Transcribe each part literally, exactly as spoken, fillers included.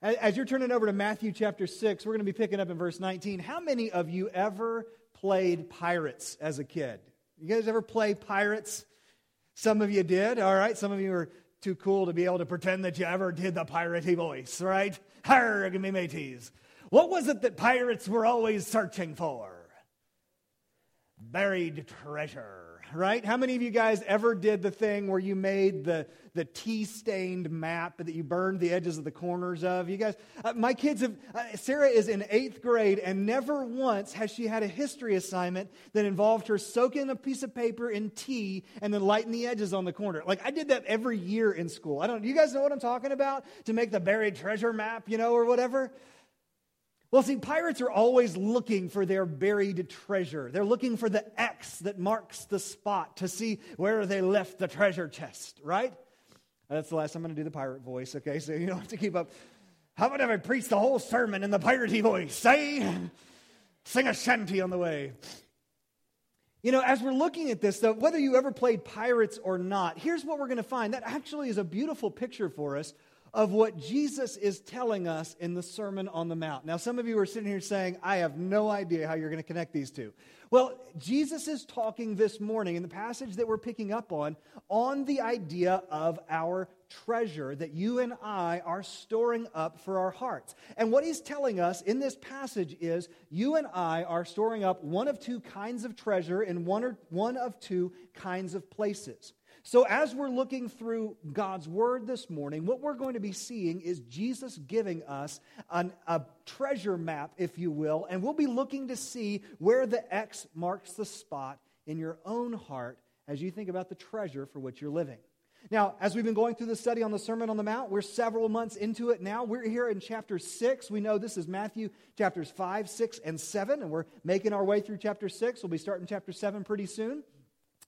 As you're turning over to Matthew chapter six, we're going to be picking up in verse nineteen. How many of you ever played pirates as a kid? You guys ever play pirates? Some of you did, all right? Some of you were too cool to be able to pretend that you ever did the piratey voice, right? Arr, give me mateys. What was it that pirates were always searching for? Buried treasure, right? How many of you guys ever did the thing where you made the, the tea-stained map that you burned the edges of the corners of? You guys, uh, my kids have, uh, Sarah is in eighth grade, and never once has she had a history assignment that involved her soaking a piece of paper in tea and then lighting the edges on the corner. Like, I did that every year in school. I don't, you guys know what I'm talking about? To make the buried treasure map, you know, or whatever? Well, see, pirates are always looking for their buried treasure. They're looking for the X that marks the spot to see where they left the treasure chest, right? That's the last I'm going to do the pirate voice, okay? So you don't have to keep up. How about if I preach the whole sermon in the piratey voice, eh? Sing a shanty on the way. You know, as we're looking at this, though, whether you ever played pirates or not, here's what we're going to find. That actually is a beautiful picture for us of what Jesus is telling us in the Sermon on the Mount. Now, some of you are sitting here saying, I have no idea how you're going to connect these two. Well, Jesus is talking this morning in the passage that we're picking up on, on the idea of our treasure that you and I are storing up for our hearts. And what he's telling us in this passage is, you and I are storing up one of two kinds of treasure in one or one of two kinds of places. So as we're looking through God's Word this morning, what we're going to be seeing is Jesus giving us an, a treasure map, if you will, and we'll be looking to see where the X marks the spot in your own heart as you think about the treasure for which you're living. Now, as we've been going through the study on the Sermon on the Mount, we're several months into it now. We're here in chapter six. We know this is Matthew chapters five, six, and seven, and we're making our way through chapter six. We'll be starting chapter seven pretty soon,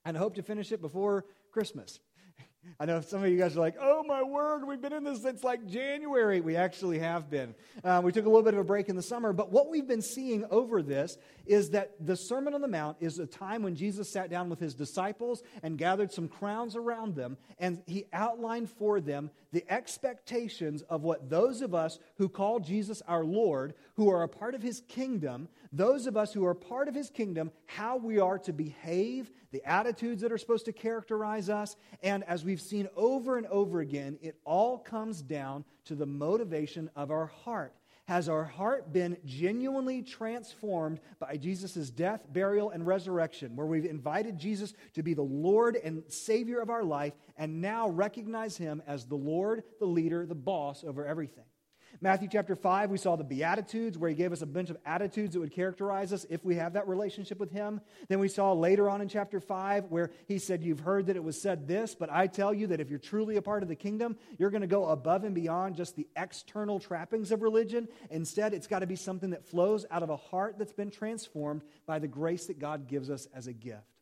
and hope to finish it before Christmas. I know some of you guys are like, oh my word, we've been in this since like January. We actually have been. Uh, we took a little bit of a break in the summer, but what we've been seeing over this is that the Sermon on the Mount is a time when Jesus sat down with his disciples and gathered some crowns around them, and he outlined for them the expectations of what those of us who call Jesus our Lord, who are a part of his kingdom, those of us who are part of his kingdom, how we are to behave, the attitudes that are supposed to characterize us, and as we We've seen over and over again, it all comes down to the motivation of our heart. Has our heart been genuinely transformed by Jesus' death, burial, and resurrection, where we've invited Jesus to be the Lord and Savior of our life and now recognize him as the Lord, the leader, the boss over everything? Matthew chapter five, we saw the Beatitudes, where he gave us a bunch of attitudes that would characterize us if we have that relationship with him. Then we saw later on in chapter five, where he said, you've heard that it was said this, but I tell you that if you're truly a part of the kingdom, you're going to go above and beyond just the external trappings of religion. Instead, it's got to be something that flows out of a heart that's been transformed by the grace that God gives us as a gift.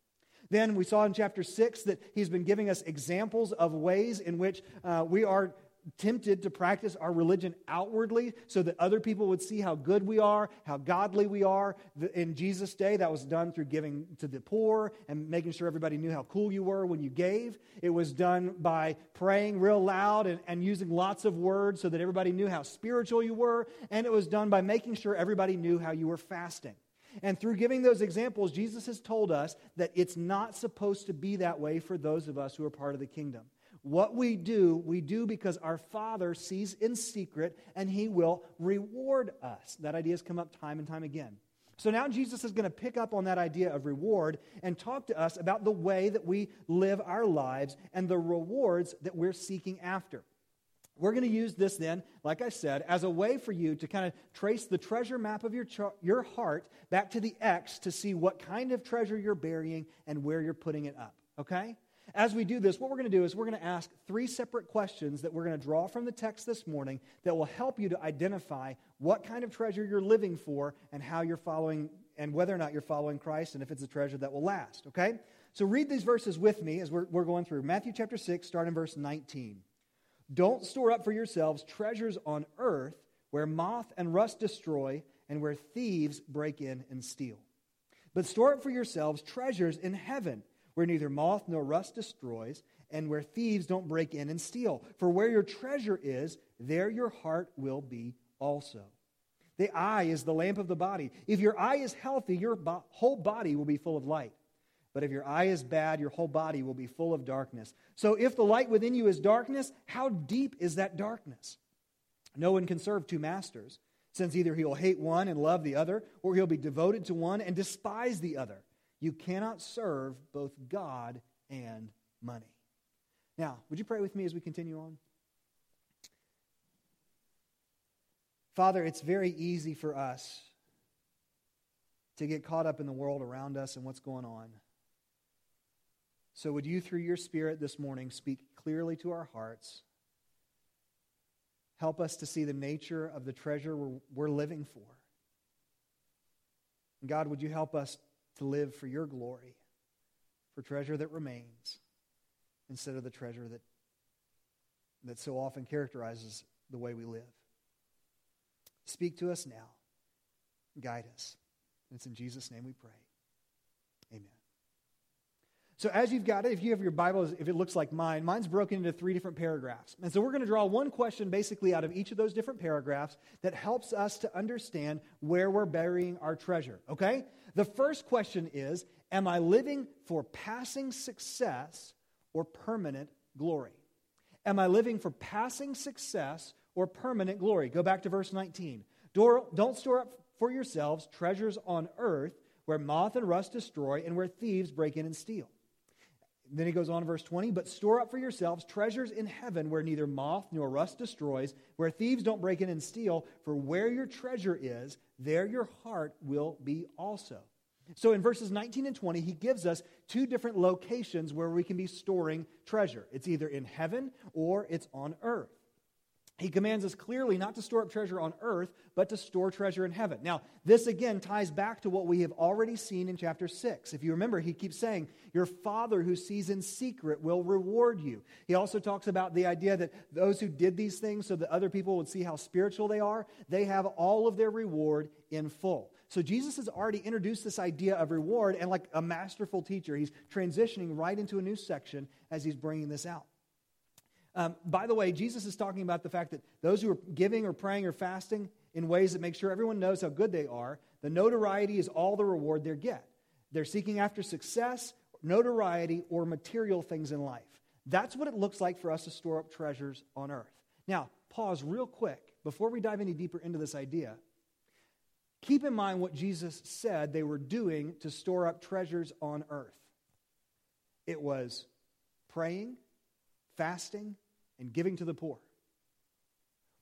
Then we saw in chapter six that he's been giving us examples of ways in which uh, we are tempted to practice our religion outwardly so that other people would see how good we are, how godly we are. In Jesus' day, that was done through giving to the poor and making sure everybody knew how cool you were when you gave. It was done by praying real loud and, and using lots of words so that everybody knew how spiritual you were. And it was done by making sure everybody knew how you were fasting. And through giving those examples, Jesus has told us that it's not supposed to be that way for those of us who are part of the kingdom. What we do, we do because our Father sees in secret, and he will reward us. That idea has come up time and time again. So now Jesus is going to pick up on that idea of reward and talk to us about the way that we live our lives and the rewards that we're seeking after. We're going to use this then, like I said, as a way for you to kind of trace the treasure map of your char- your heart back to the X to see what kind of treasure you're burying and where you're putting it up, okay? As we do this, what we're going to do is we're going to ask three separate questions that we're going to draw from the text this morning that will help you to identify what kind of treasure you're living for and how you're following, and whether or not you're following Christ, and if it's a treasure that will last, okay? So read these verses with me as we're, we're going through. Matthew chapter six, starting verse nineteen. Don't store up for yourselves treasures on earth where moth and rust destroy and where thieves break in and steal. But store up for yourselves treasures in heaven, where neither moth nor rust destroys, and where thieves don't break in and steal. For where your treasure is, there your heart will be also. The eye is the lamp of the body. If your eye is healthy, your bo- whole body will be full of light. But if your eye is bad, your whole body will be full of darkness. So if the light within you is darkness, how deep is that darkness? No one can serve two masters, since either he will hate one and love the other, or he'll be devoted to one and despise the other. You cannot serve both God and money. Now, would you pray with me as we continue on? Father, it's very easy for us to get caught up in the world around us and what's going on. So would you, through your Spirit this morning, speak clearly to our hearts? Help us to see the nature of the treasure we're, we're living for. And God, would you help us to live for your glory, for treasure that remains, instead of the treasure that, that so often characterizes the way we live. Speak to us now. Guide us. It's in Jesus' name we pray. Amen. So as you've got it, if you have your Bible, if it looks like mine, mine's broken into three different paragraphs. And so we're going to draw one question basically out of each of those different paragraphs that helps us to understand where we're burying our treasure, okay? The first question is, am I living for passing success or permanent glory? Am I living for passing success or permanent glory? Go back to verse nineteen. Don't store up for yourselves treasures on earth where moth and rust destroy and where thieves break in and steal. Then he goes on to verse twenty, but store up for yourselves treasures in heaven where neither moth nor rust destroys, where thieves don't break in and steal, for where your treasure is, there your heart will be also. So in verses nineteen and twenty, he gives us two different locations where we can be storing treasure. It's either in heaven or it's on earth. He commands us clearly not to store up treasure on earth, but to store treasure in heaven. Now, this again ties back to what we have already seen in chapter six. If you remember, he keeps saying, your Father who sees in secret will reward you. He also talks about the idea that those who did these things so that other people would see how spiritual they are, they have all of their reward in full. So Jesus has already introduced this idea of reward, and like a masterful teacher, he's transitioning right into a new section as he's bringing this out. Um, by the way, Jesus is talking about the fact that those who are giving or praying or fasting in ways that make sure everyone knows how good they are, the notoriety is all the reward they get. They're seeking after success, notoriety, or material things in life. That's what it looks like for us to store up treasures on earth. Now, pause real quick before we dive any deeper into this idea. Keep in mind what Jesus said they were doing to store up treasures on earth. It was praying, fasting, and giving to the poor.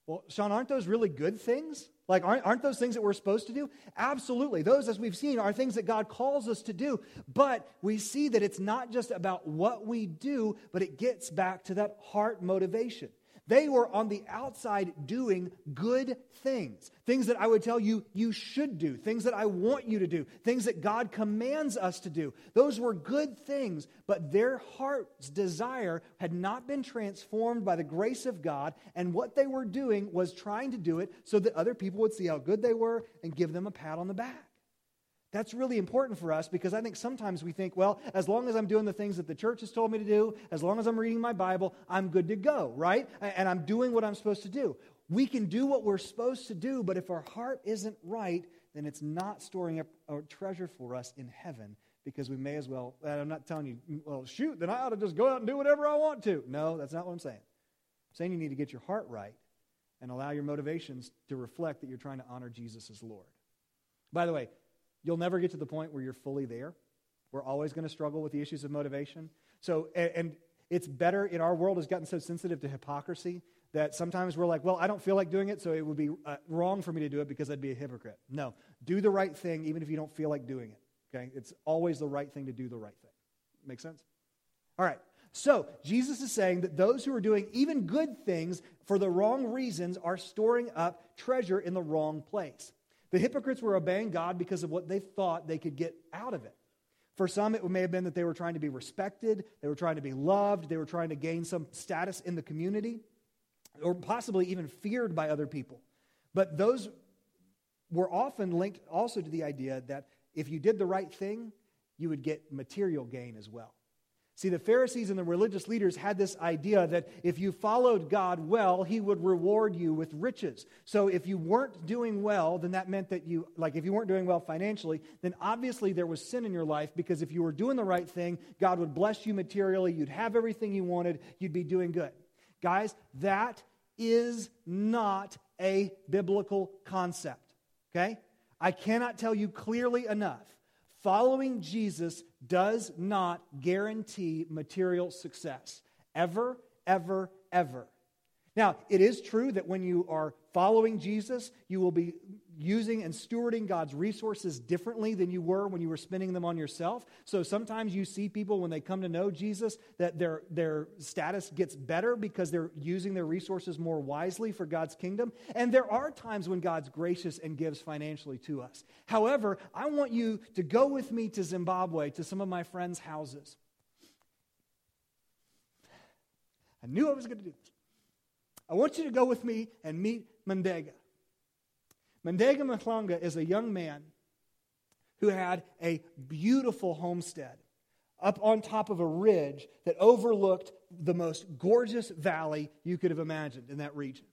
Well, Sean, aren't those really good things? Like, aren't, aren't those things that we're supposed to do? Absolutely. Those, as we've seen, are things that God calls us to do. But we see that it's not just about what we do, but it gets back to that heart motivation. They were on the outside doing good things, things that I would tell you you should do, things that I want you to do, things that God commands us to do. Those were good things, but their heart's desire had not been transformed by the grace of God, and what they were doing was trying to do it so that other people would see how good they were and give them a pat on the back. That's really important for us because I think sometimes we think, well, as long as I'm doing the things that the church has told me to do, as long as I'm reading my Bible, I'm good to go, right? And I'm doing what I'm supposed to do. We can do what we're supposed to do, but if our heart isn't right, then it's not storing up our treasure for us in heaven because we may as well, and I'm not telling you, well, shoot, then I ought to just go out and do whatever I want to. No, that's not what I'm saying. I'm saying you need to get your heart right and allow your motivations to reflect that you're trying to honor Jesus as Lord. By the way, you'll never get to the point where you're fully there. We're always going to struggle with the issues of motivation. So, and, and it's better in our world has gotten so sensitive to hypocrisy that sometimes we're like, well, I don't feel like doing it, so it would be uh, wrong for me to do it because I'd be a hypocrite. No, do the right thing even if you don't feel like doing it, okay? It's always the right thing to do the right thing. Make sense? All right, so Jesus is saying that those who are doing even good things for the wrong reasons are storing up treasure in the wrong place. The hypocrites were obeying God because of what they thought they could get out of it. For some, it may have been that they were trying to be respected, they were trying to be loved, they were trying to gain some status in the community, or possibly even feared by other people. But those were often linked also to the idea that if you did the right thing, you would get material gain as well. See, the Pharisees and the religious leaders had this idea that if you followed God well, he would reward you with riches. So if you weren't doing well, then that meant that you, like if you weren't doing well financially, then obviously there was sin in your life, because if you were doing the right thing, God would bless you materially, you'd have everything you wanted, you'd be doing good. Guys, that is not a biblical concept, okay? I cannot tell you clearly enough. Following Jesus does not guarantee material success. Ever, ever, ever. Now, it is true that when you are following Jesus, you will be using and stewarding God's resources differently than you were when you were spending them on yourself. So sometimes you see people when they come to know Jesus that their, their status gets better because they're using their resources more wisely for God's kingdom. And there are times when God's gracious and gives financially to us. However, I want you to go with me to Zimbabwe, to some of my friends' houses. I knew I was going to do this. I want you to go with me and meet Mandega. Mandega Makhlonga is a young man who had a beautiful homestead up on top of a ridge that overlooked the most gorgeous valley you could have imagined in that region.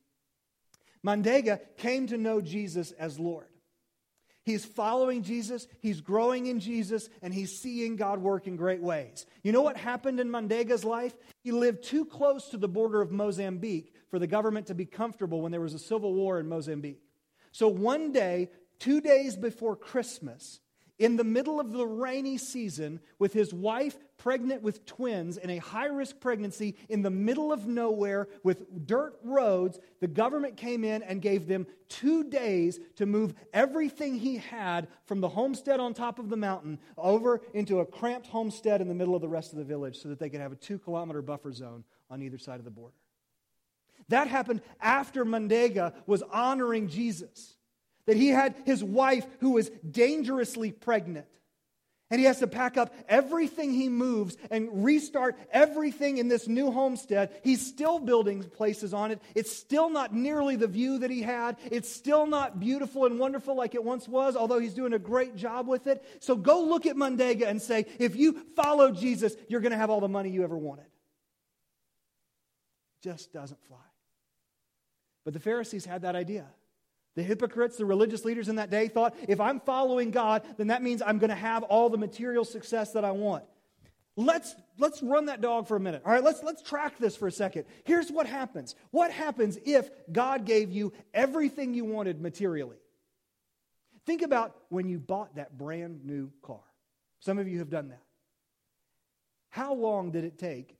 Mandega came to know Jesus as Lord. He's following Jesus, he's growing in Jesus, and he's seeing God work in great ways. You know what happened in Mandega's life? He lived too close to the border of Mozambique for the government to be comfortable when there was a civil war in Mozambique. So one day, two days before Christmas, in the middle of the rainy season, with his wife pregnant with twins in a high-risk pregnancy in the middle of nowhere with dirt roads, the government came in and gave them two days to move everything he had from the homestead on top of the mountain over into a cramped homestead in the middle of the rest of the village so that they could have a two-kilometer buffer zone on either side of the border. That happened after Mandega was honoring Jesus. That he had his wife who was dangerously pregnant. And he has to pack up everything he moves and restart everything in this new homestead. He's still building places on it. It's still not nearly the view that he had. It's still not beautiful and wonderful like it once was, although he's doing a great job with it. So go look at Mandega and say, if you follow Jesus, you're going to have all the money you ever wanted. Just doesn't fly. But the Pharisees had that idea. The hypocrites, the religious leaders in that day thought, if I'm following God, then that means I'm going to have all the material success that I want. Let's let's run that dog for a minute. All right, let's let's track this for a second. Here's what happens. What happens if God gave you everything you wanted materially? Think about when you bought that brand new car. Some of you have done that. How long did it take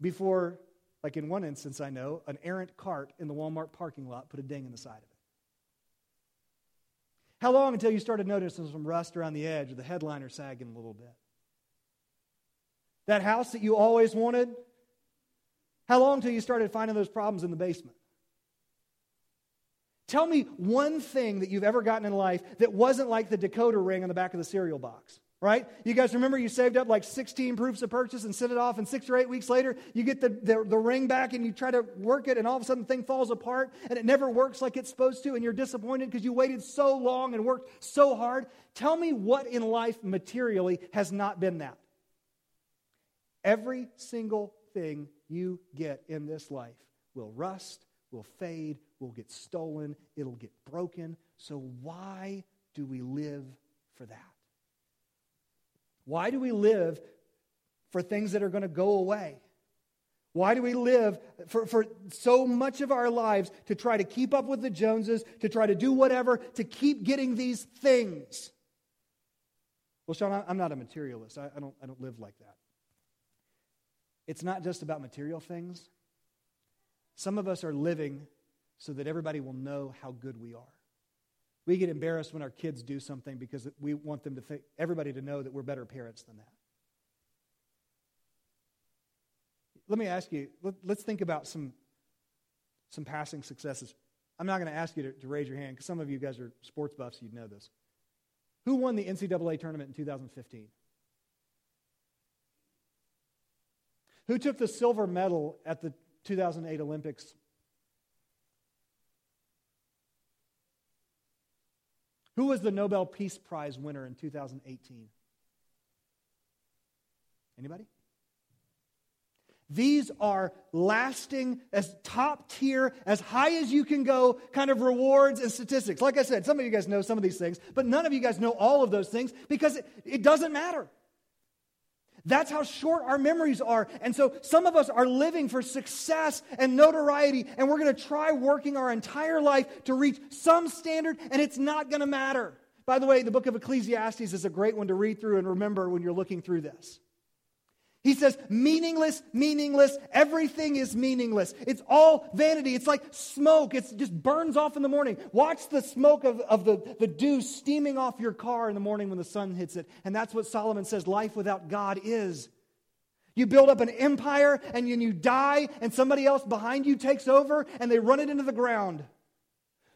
before, like in one instance I know, an errant cart in the Walmart parking lot put a ding in the side of it? How long until you started noticing some rust around the edge or the headliner sagging a little bit? That house that you always wanted? How long until you started finding those problems in the basement? Tell me one thing that you've ever gotten in life that wasn't like the decoder ring on the back of the cereal box. Right? You guys remember you saved up like sixteen proofs of purchase and sent it off, and six or eight weeks later, you get the, the, the ring back and you try to work it, and all of a sudden the thing falls apart and it never works like it's supposed to, and you're disappointed because you waited so long and worked so hard. Tell me what in life materially has not been that. Every single thing you get in this life will rust, will fade, will get stolen, it'll get broken. So why do we live for that? Why do we live for things that are going to go away? Why do we live for, for so much of our lives to try to keep up with the Joneses, to try to do whatever, to keep getting these things? Well, Sean, I'm not a materialist. I, I don't, I don't live like that. It's not just about material things. Some of us are living so that everybody will know how good we are. We get embarrassed when our kids do something because we want them to think, everybody to know that we're better parents than that. Let me ask you, let, let's think about some, some passing successes. I'm not going to ask you to, to raise your hand because some of you guys are sports buffs, you'd know this. Who won the N C double A tournament in two thousand fifteen? Who took the silver medal at the two thousand eight Olympics? Who was the Nobel Peace Prize winner in two thousand eighteen? Anybody? These are lasting, as top tier, as high as you can go kind of rewards and statistics. Like I said, some of you guys know some of these things, but none of you guys know all of those things because it, it doesn't matter. That's how short our memories are. And so some of us are living for success and notoriety, and we're going to try working our entire life to reach some standard, and it's not going to matter. By the way, the book of Ecclesiastes is a great one to read through and remember when you're looking through this. He says, meaningless, meaningless, everything is meaningless. It's all vanity. It's like smoke. It just burns off in the morning. Watch the smoke of, of the, the dew steaming off your car in the morning when the sun hits it. And that's what Solomon says life without God is. You build up an empire and then you die and somebody else behind you takes over and they run it into the ground.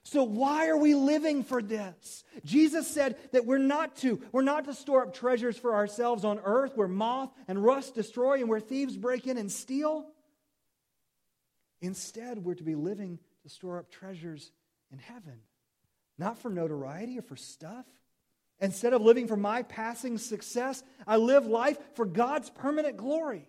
So why are we living for this? Jesus said that we're not to. We're not to store up treasures for ourselves on earth where moth and rust destroy and where thieves break in and steal. Instead, we're to be living to store up treasures in heaven, not for notoriety or for stuff. Instead of living for my passing success, I live life for God's permanent glory.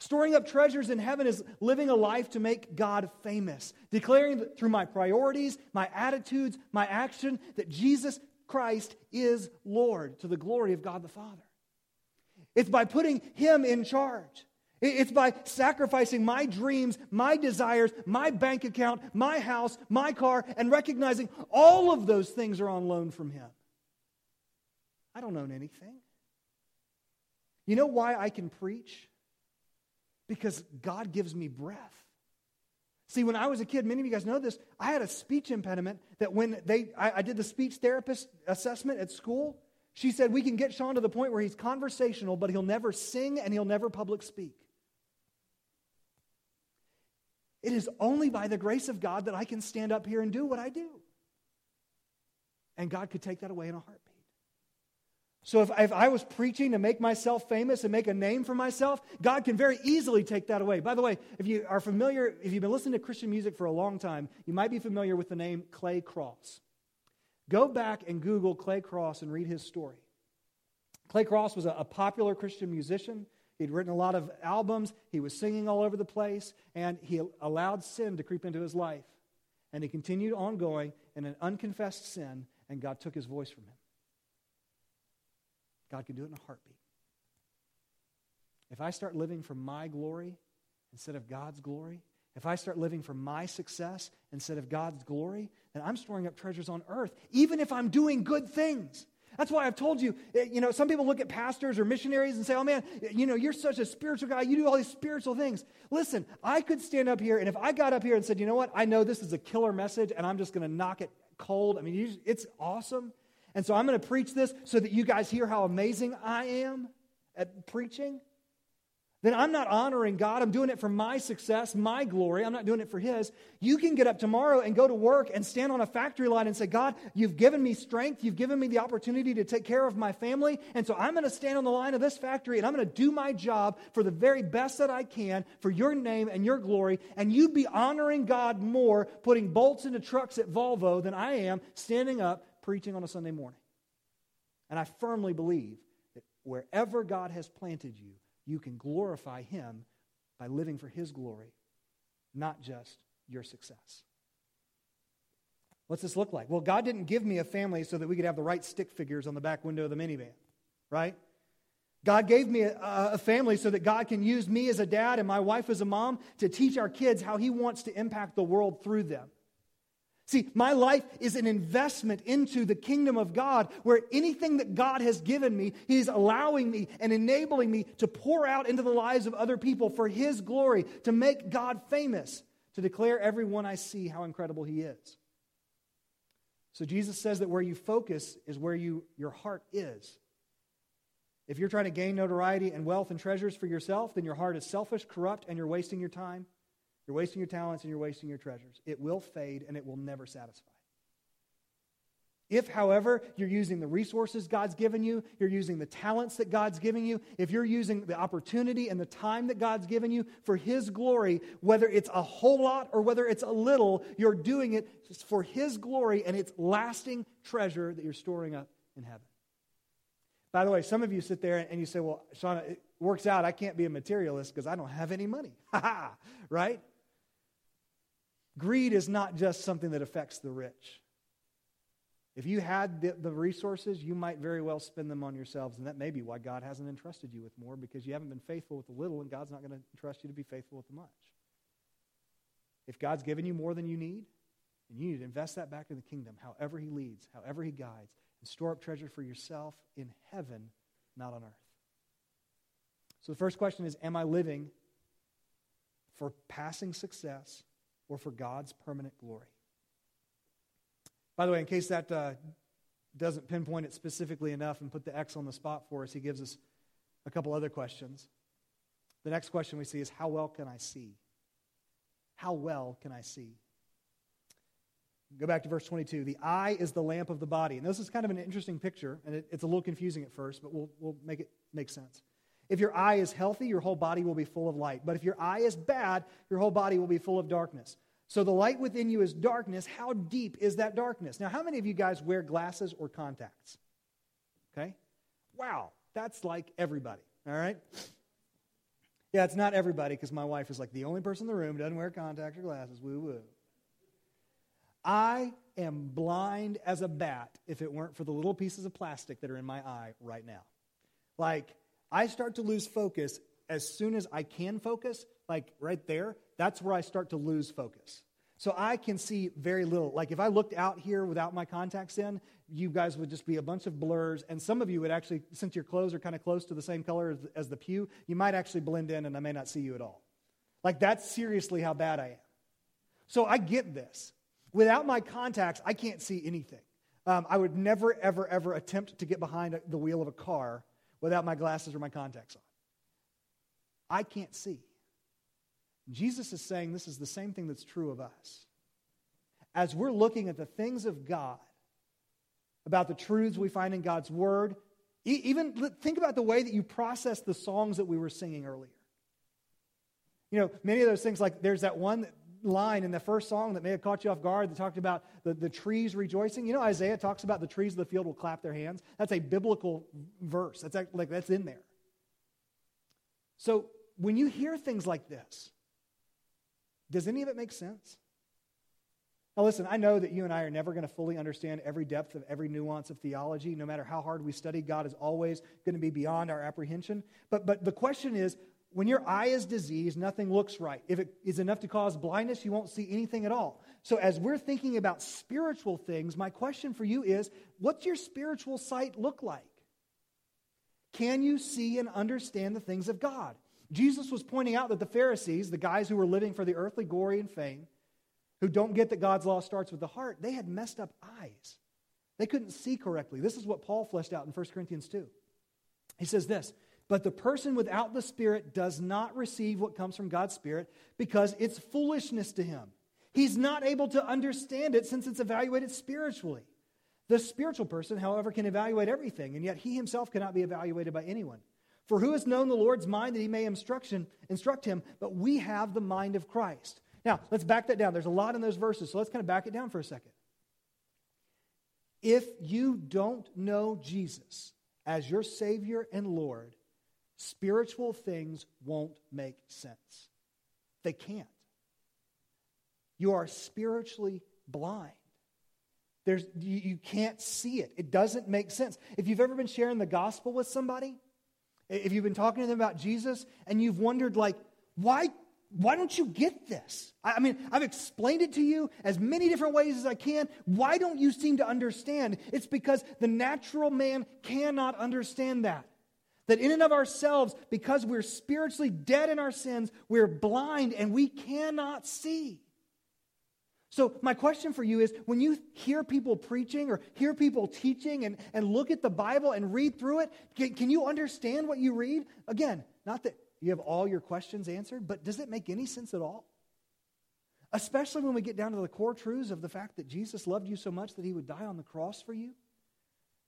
Storing up treasures in heaven is living a life to make God famous, declaring that through my priorities, my attitudes, my action, that Jesus Christ is Lord to the glory of God the Father. It's by putting Him in charge. It's by sacrificing my dreams, my desires, my bank account, my house, my car, and recognizing all of those things are on loan from Him. I don't own anything. You know why I can preach? Because God gives me breath. See, when I was a kid, many of you guys know this, I had a speech impediment that when they, I, I did the speech therapist assessment at school, she said, we can get Sean to the point where he's conversational, but he'll never sing and he'll never public speak. It is only by the grace of God that I can stand up here and do what I do. And God could take that away in a heartbeat. So if, if I was preaching to make myself famous and make a name for myself, God can very easily take that away. By the way, if you are familiar, if you've been listening to Christian music for a long time, you might be familiar with the name Clay Cross. Go back and Google Clay Cross and read his story. Clay Cross was a, a popular Christian musician. He'd written a lot of albums. He was singing all over the place, and he allowed sin to creep into his life. And he continued ongoing in an unconfessed sin, and God took his voice from him. God can do it in a heartbeat. If I start living for my glory instead of God's glory, if I start living for my success instead of God's glory, then I'm storing up treasures on earth, even if I'm doing good things. That's why I've told you, you know, some people look at pastors or missionaries and say, oh man, you know, you're such a spiritual guy. You do all these spiritual things. Listen, I could stand up here, and if I got up here and said, you know what, I know this is a killer message, and I'm just going to knock it cold. I mean, you, it's awesome. And so I'm going to preach this so that you guys hear how amazing I am at preaching. Then I'm not honoring God. I'm doing it for my success, my glory. I'm not doing it for His. You can get up tomorrow and go to work and stand on a factory line and say, God, you've given me strength. You've given me the opportunity to take care of my family. And so I'm going to stand on the line of this factory and I'm going to do my job for the very best that I can for your name and your glory. And you'd be honoring God more putting bolts into trucks at Volvo than I am standing up preaching on a Sunday morning. And I firmly believe that wherever God has planted you, you can glorify Him by living for His glory, not just your success. What's this look like? Well, God didn't give me a family so that we could have the right stick figures on the back window of the minivan, right? God gave me a, a family so that God can use me as a dad and my wife as a mom to teach our kids how He wants to impact the world through them. See, my life is an investment into the kingdom of God where anything that God has given me, He's allowing me and enabling me to pour out into the lives of other people for His glory, to make God famous, to declare everyone I see how incredible He is. So Jesus says that where you focus is where you your heart is. If you're trying to gain notoriety and wealth and treasures for yourself, then your heart is selfish, corrupt, and you're wasting your time. You're wasting your talents and you're wasting your treasures. It will fade and it will never satisfy. If, however, you're using the resources God's given you, you're using the talents that God's giving you, if you're using the opportunity and the time that God's given you for His glory, whether it's a whole lot or whether it's a little, you're doing it for His glory, and it's lasting treasure that you're storing up in heaven. By the way, some of you sit there and you say, well, Shauna, works out, I can't be a materialist because I don't have any money. Ha ha, right? Greed is not just something that affects the rich. If you had the, the resources, you might very well spend them on yourselves, and that may be why God hasn't entrusted you with more, because you haven't been faithful with the little, and God's not going to entrust you to be faithful with the much. If God's given you more than you need, and you need to invest that back in the kingdom, however he leads, however he guides, and store up treasure for yourself in heaven, not on earth. So the first question is, am I living for passing success or for God's permanent glory? By the way, in case that uh, doesn't pinpoint it specifically enough and put the X on the spot for us, he gives us a couple other questions. The next question we see is, how well can I see? How well can I see? Go back to verse twenty-two. The eye is the lamp of the body. And this is kind of an interesting picture, and it, it's a little confusing at first, but we'll, we'll make it make sense. If your eye is healthy, your whole body will be full of light. But if your eye is bad, your whole body will be full of darkness. So the light within you is darkness. How deep is that darkness? Now, how many of you guys wear glasses or contacts? Okay? Wow, that's like everybody, all right? Yeah, it's not everybody, because my wife is like the only person in the room who doesn't wear contacts or glasses, woo-woo. I am blind as a bat if it weren't for the little pieces of plastic that are in my eye right now. Like, I start to lose focus as soon as I can focus, like right there. That's where I start to lose focus. So I can see very little. Like if I looked out here without my contacts in, you guys would just be a bunch of blurs. And some of you would actually, since your clothes are kind of close to the same color as the pew, you might actually blend in and I may not see you at all. Like that's seriously how bad I am. So I get this. Without my contacts, I can't see anything. Um, I would never, ever, ever attempt to get behind the wheel of a car without my glasses or my contacts on. I can't see. Jesus is saying this is the same thing that's true of us. As we're looking at the things of God, about the truths we find in God's Word, even think about the way that you process the songs that we were singing earlier. You know, many of those things, like there's that one line in the first song that may have caught you off guard that talked about the, the trees rejoicing. You know, Isaiah talks about the trees of the field will clap their hands. That's a biblical verse. That's like that's in there. So when you hear things like this, does any of it make sense? Now listen, I know that you and I are never going to fully understand every depth of every nuance of theology. No matter how hard we study, God is always going to be beyond our apprehension. But but the question is, when your eye is diseased, nothing looks right. If it is enough to cause blindness, you won't see anything at all. So as we're thinking about spiritual things, my question for you is, what's your spiritual sight look like? Can you see and understand the things of God? Jesus was pointing out that the Pharisees, the guys who were living for the earthly glory and fame, who don't get that God's law starts with the heart, they had messed up eyes. They couldn't see correctly. This is what Paul fleshed out in First Corinthians two. He says this, but the person without the Spirit does not receive what comes from God's Spirit because it's foolishness to him. He's not able to understand it since it's evaluated spiritually. The spiritual person, however, can evaluate everything, and yet he himself cannot be evaluated by anyone. For who has known the Lord's mind that he may instruction, instruct him, but we have the mind of Christ. Now, let's back that down. There's a lot in those verses, so let's kind of back it down for a second. If you don't know Jesus as your Savior and Lord, spiritual things won't make sense. They can't. You are spiritually blind. There's, you, you can't see it. It doesn't make sense. If you've ever been sharing the gospel with somebody, if you've been talking to them about Jesus and you've wondered, like, why, why don't you get this? I, I mean, I've explained it to you as many different ways as I can. Why don't you seem to understand? It's because the natural man cannot understand that. That in and of ourselves, because we're spiritually dead in our sins, we're blind and we cannot see. So my question for you is, when you hear people preaching or hear people teaching and, and look at the Bible and read through it, can, can you understand what you read? Again, not that you have all your questions answered, but does it make any sense at all? Especially when we get down to the core truths of the fact that Jesus loved you so much that he would die on the cross for you,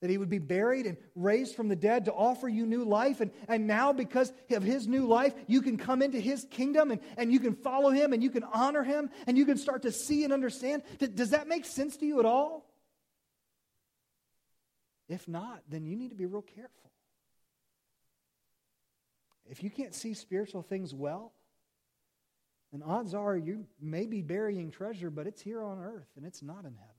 that he would be buried and raised from the dead to offer you new life. And, and now because of his new life, you can come into his kingdom and, and you can follow him and you can honor him and you can start to see and understand. Does that make sense to you at all? If not, then you need to be real careful. If you can't see spiritual things well, then odds are you may be burying treasure, but it's here on earth and it's not in heaven.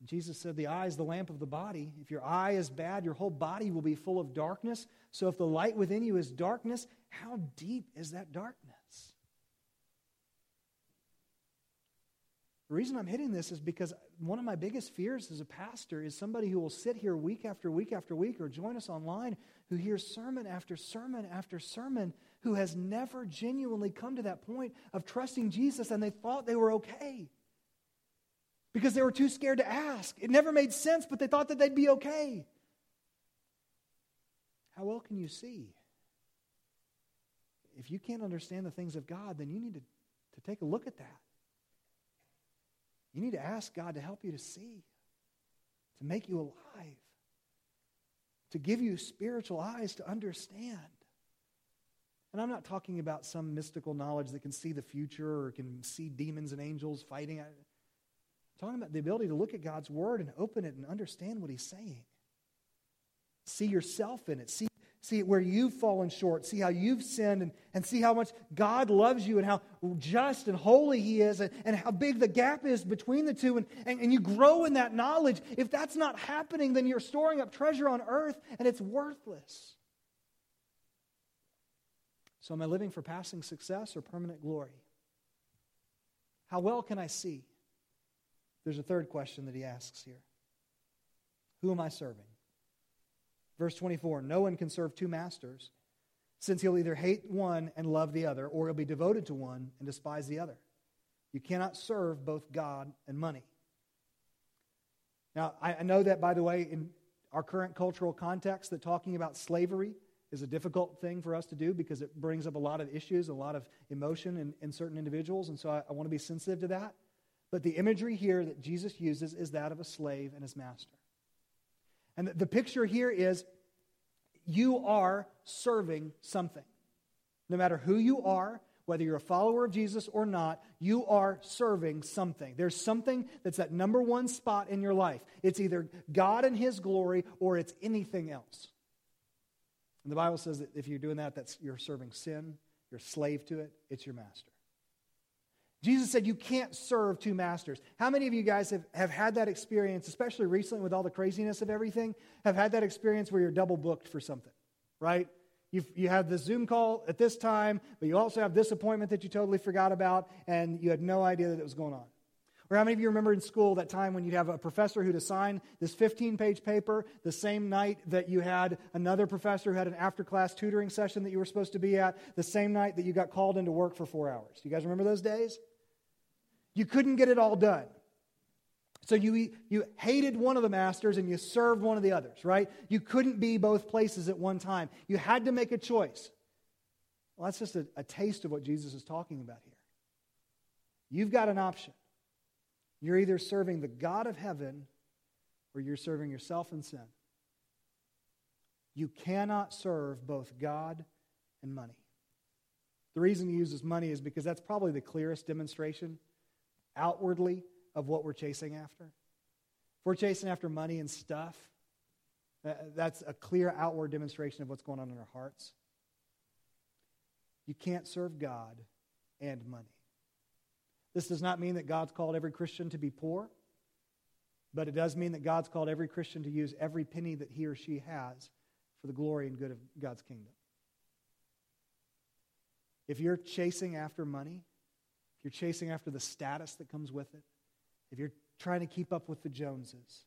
And Jesus said the eye is the lamp of the body. If your eye is bad, your whole body will be full of darkness. So if the light within you is darkness, how deep is that darkness? The reason I'm hitting this is because one of my biggest fears as a pastor is somebody who will sit here week after week after week or join us online who hears sermon after sermon after sermon who has never genuinely come to that point of trusting Jesus, and they thought they were okay because they were too scared to ask. It never made sense, but they thought that they'd be okay. How well can you see? If you can't understand the things of God, then you need to, to take a look at that. You need to ask God to help you to see, to make you alive, to give you spiritual eyes to understand. And I'm not talking about some mystical knowledge that can see the future or can see demons and angels fighting. I'm talking about the ability to look at God's Word and open it and understand what He's saying. See yourself in it. See See where you've fallen short. See how you've sinned, and, and see how much God loves you and how just and holy He is, and, and how big the gap is between the two. And, and, and you grow in that knowledge. If that's not happening, then you're storing up treasure on earth and it's worthless. So am I living for passing success or permanent glory? How well can I see? There's a third question that he asks here. Who am I serving? Verse twenty-four, no one can serve two masters, since he'll either hate one and love the other, or he'll be devoted to one and despise the other. You cannot serve both God and money. Now, I know that, by the way, in our current cultural context, that talking about slavery is a difficult thing for us to do because it brings up a lot of issues, a lot of emotion in, in certain individuals, and so I, I want to be sensitive to that. But the imagery here that Jesus uses is that of a slave and his master. And the picture here is you are serving something. No matter who you are, whether you're a follower of Jesus or not, you are serving something. There's something that's that number one spot in your life. It's either God and His glory or it's anything else. And the Bible says that if you're doing that, that's you're serving sin, you're a slave to it, it's your master. Jesus said you can't serve two masters. How many of you guys have, have had that experience, especially recently with all the craziness of everything, have had that experience where you're double booked for something, right? You've, you have this Zoom call at this time, but you also have this appointment that you totally forgot about, and you had no idea that it was going on. Or how many of you remember in school that time when you'd have a professor who'd assign this fifteen-page paper the same night that you had another professor who had an after-class tutoring session that you were supposed to be at, the same night that you got called into work for four hours? You guys remember those days? You couldn't get it all done. So you you hated one of the masters and you served one of the others, right? You couldn't be both places at one time. You had to make a choice. Well, that's just a, a taste of what Jesus is talking about here. You've got an option. You're either serving the God of heaven or you're serving yourself in sin. You cannot serve both God and money. The reason he uses money is because that's probably the clearest demonstration outwardly of what we're chasing after. If we're chasing after money and stuff, that's a clear outward demonstration of what's going on in our hearts. You can't serve God and money. This does not mean that God's called every Christian to be poor, but it does mean that God's called every Christian to use every penny that he or she has for the glory and good of God's kingdom. If you're chasing after money, you're chasing after the status that comes with it, if you're trying to keep up with the Joneses,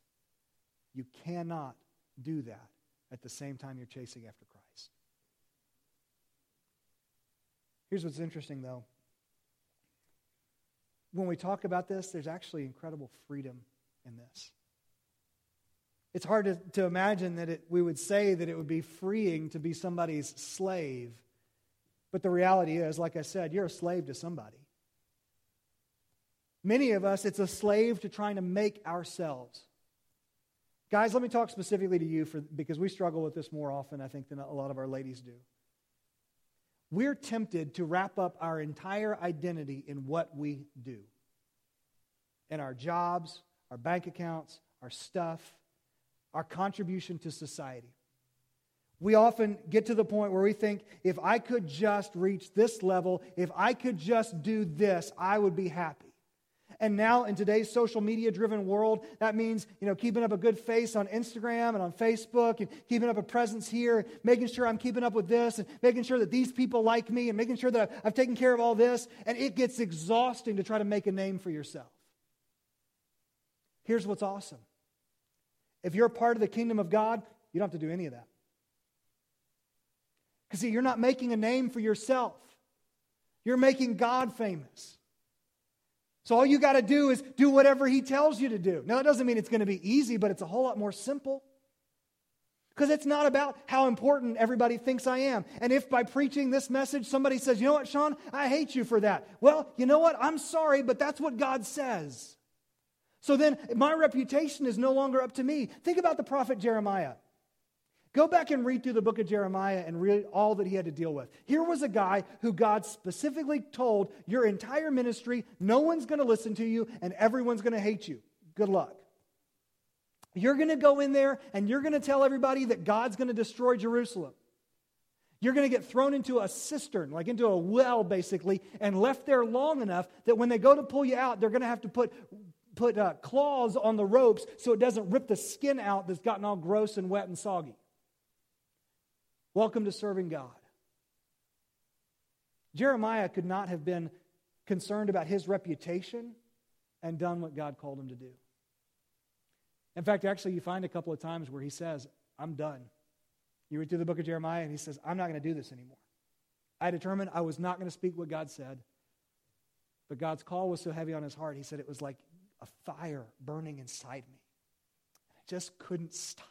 you cannot do that at the same time you're chasing after Christ. Here's what's interesting, though. When we talk about this, there's actually incredible freedom in this. It's hard to, to imagine that it, we would say that it would be freeing to be somebody's slave, but the reality is, like I said, you're a slave to somebody. Many of us, it's a slave to trying to make ourselves. Guys, let me talk specifically to you for, because we struggle with this more often, I think, than a lot of our ladies do. We're tempted to wrap up our entire identity in what we do. In our jobs, our bank accounts, our stuff, our contribution to society. we often get to the point where we think, if I could just reach this level, if I could just do this, I would be happy. And now in today's social media-driven world, that means, you know, keeping up a good face on Instagram and on Facebook and keeping up a presence here, making sure I'm keeping up with this and making sure that these people like me and making sure that I've, I've taken care of all this. And it gets exhausting to try to make a name for yourself. Here's what's awesome. If you're a part of the kingdom of God, you don't have to do any of that. Because see, you're not making a name for yourself. You're making God famous. So all you got to do is do whatever He tells you to do. Now, that doesn't mean it's going to be easy, but it's a whole lot more simple. Because it's not about how important everybody thinks I am. And if by preaching this message, somebody says, you know what, Sean, I hate you for that. Well, you know what, I'm sorry, but that's what God says. So then my reputation is no longer up to me. Think about the prophet Jeremiah. Go back and read through the book of Jeremiah and read all that he had to deal with. Here was a guy who God specifically told, your entire ministry, no one's going to listen to you and everyone's going to hate you. Good luck. You're going to go in there and you're going to tell everybody that God's going to destroy Jerusalem. You're going to get thrown into a cistern, like into a well basically, and left there long enough that when they go to pull you out, they're going to have to put... put uh, claws on the ropes so it doesn't rip the skin out that's gotten all gross and wet and soggy. Welcome to serving God. Jeremiah could not have been concerned about his reputation and done what God called him to do. In fact, actually, you find a couple of times where he says, I'm done. You read through the book of Jeremiah and he says, I'm not going to do this anymore. I determined I was not going to speak what God said. But God's call was so heavy on his heart, he said it was like a fire burning inside me. I just couldn't stop.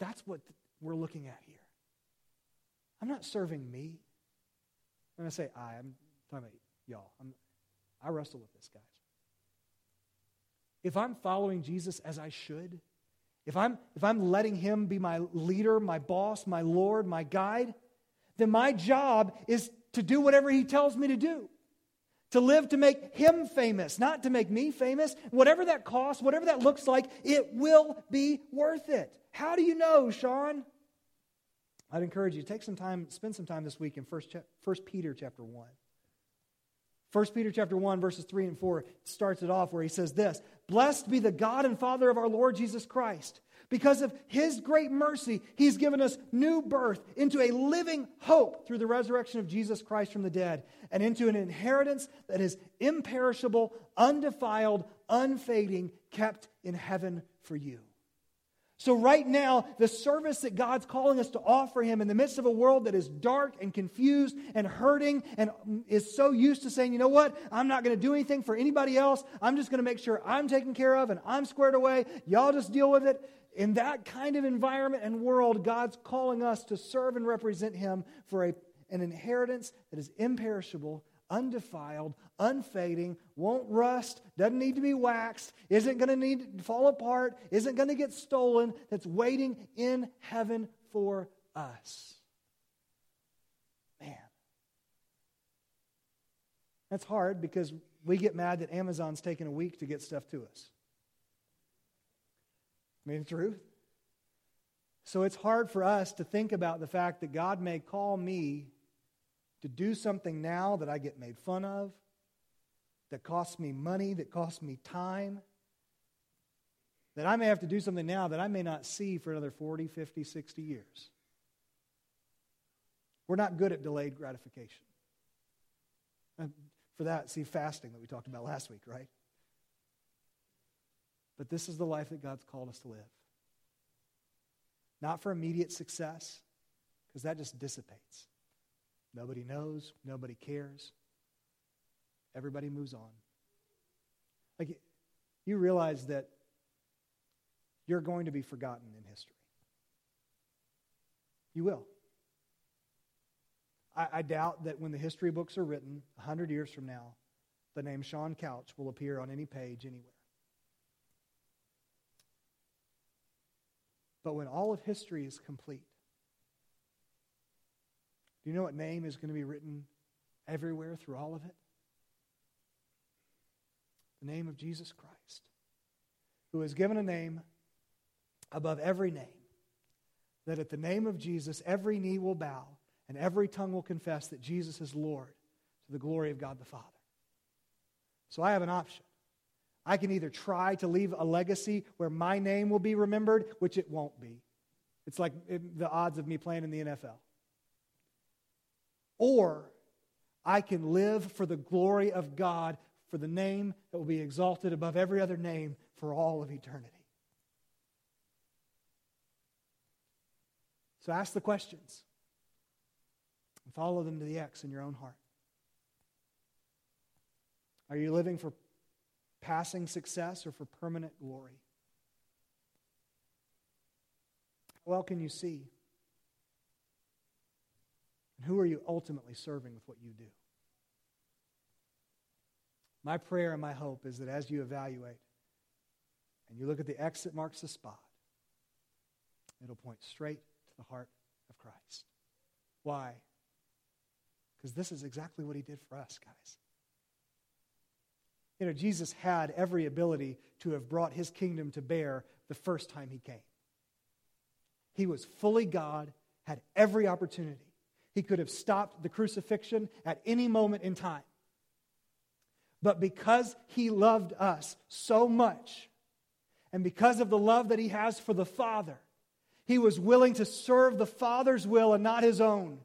That's what we're looking at here. I'm not serving me. When I say I, I'm talking about y'all. I'm, I wrestle with this, guys. If I'm following Jesus as I should, if I'm if I'm letting Him be my leader, my boss, my Lord, my guide, then my job is to do whatever He tells me to do. To live to make Him famous, not to make me famous. Whatever that costs, whatever that looks like, it will be worth it. How do you know, Sean? I'd encourage you to take some time, spend some time this week in First Peter chapter one. First Peter chapter one, verses three and four starts it off where he says this, Blessed be the God and Father of our Lord Jesus Christ. Because of His great mercy, He's given us new birth into a living hope through the resurrection of Jesus Christ from the dead and into an inheritance that is imperishable, undefiled, unfading, kept in heaven for you. So right now, the service that God's calling us to offer Him in the midst of a world that is dark and confused and hurting and is so used to saying, you know what, I'm not going to do anything for anybody else. I'm just going to make sure I'm taken care of and I'm squared away. Y'all just deal with it. In that kind of environment and world, God's calling us to serve and represent Him for a, an inheritance that is imperishable, undefiled, unfading, won't rust, doesn't need to be waxed, isn't going to need to fall apart, isn't going to get stolen, that's waiting in heaven for us. Man. That's hard because we get mad that Amazon's taking a week to get stuff to us. I mean, the truth. So it's hard for us to think about the fact that God may call me to do something now that I get made fun of, that costs me money, that costs me time, that I may have to do something now that I may not see for another forty, fifty, sixty years. We're not good at delayed gratification. And for that, see, fasting that we talked about last week, right? But this is the life that God's called us to live. Not for immediate success, because that just dissipates. Nobody knows. Nobody cares. Everybody moves on. Like, you realize that you're going to be forgotten in history. You will. I, I doubt that when the history books are written, one hundred years from now, the name Sean Couch will appear on any page anywhere. But when all of history is complete, do you know what name is going to be written everywhere through all of it? The name of Jesus Christ, who has given a name above every name, that at the name of Jesus every knee will bow and every tongue will confess that Jesus is Lord, to the glory of God the Father. So I have an option. I can either try to leave a legacy where my name will be remembered, which it won't be. It's like the odds of me playing in the N F L. Or I can live for the glory of God, for the name that will be exalted above every other name for all of eternity. So ask the questions and follow them to the X in your own heart. Are you living for passing success or for permanent glory? How well can you see? And who are you ultimately serving with what you do? My prayer and my hope is that as you evaluate and you look at the X that marks the spot, it'll point straight to the heart of Christ. Why? Because this is exactly what he did for us, guys. You know, Jesus had every ability to have brought his kingdom to bear the first time he came. He was fully God, had every opportunity. He could have stopped the crucifixion at any moment in time. But because he loved us so much, and because of the love that he has for the Father, he was willing to serve the Father's will and not his own,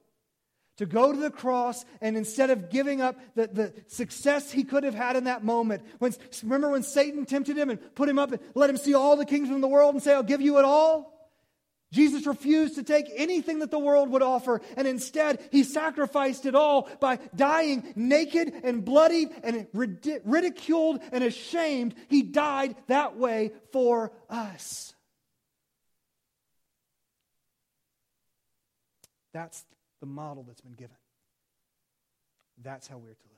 to go to the cross, and instead of giving up the, the success he could have had in that moment. When, remember when Satan tempted him and put him up and let him see all the kingdoms of the world and say, I'll give you it all? Jesus refused to take anything that the world would offer, and instead he sacrificed it all by dying naked and bloodied and ridiculed and ashamed. He died that way for us. That's the model that's been given. That's how we're to live.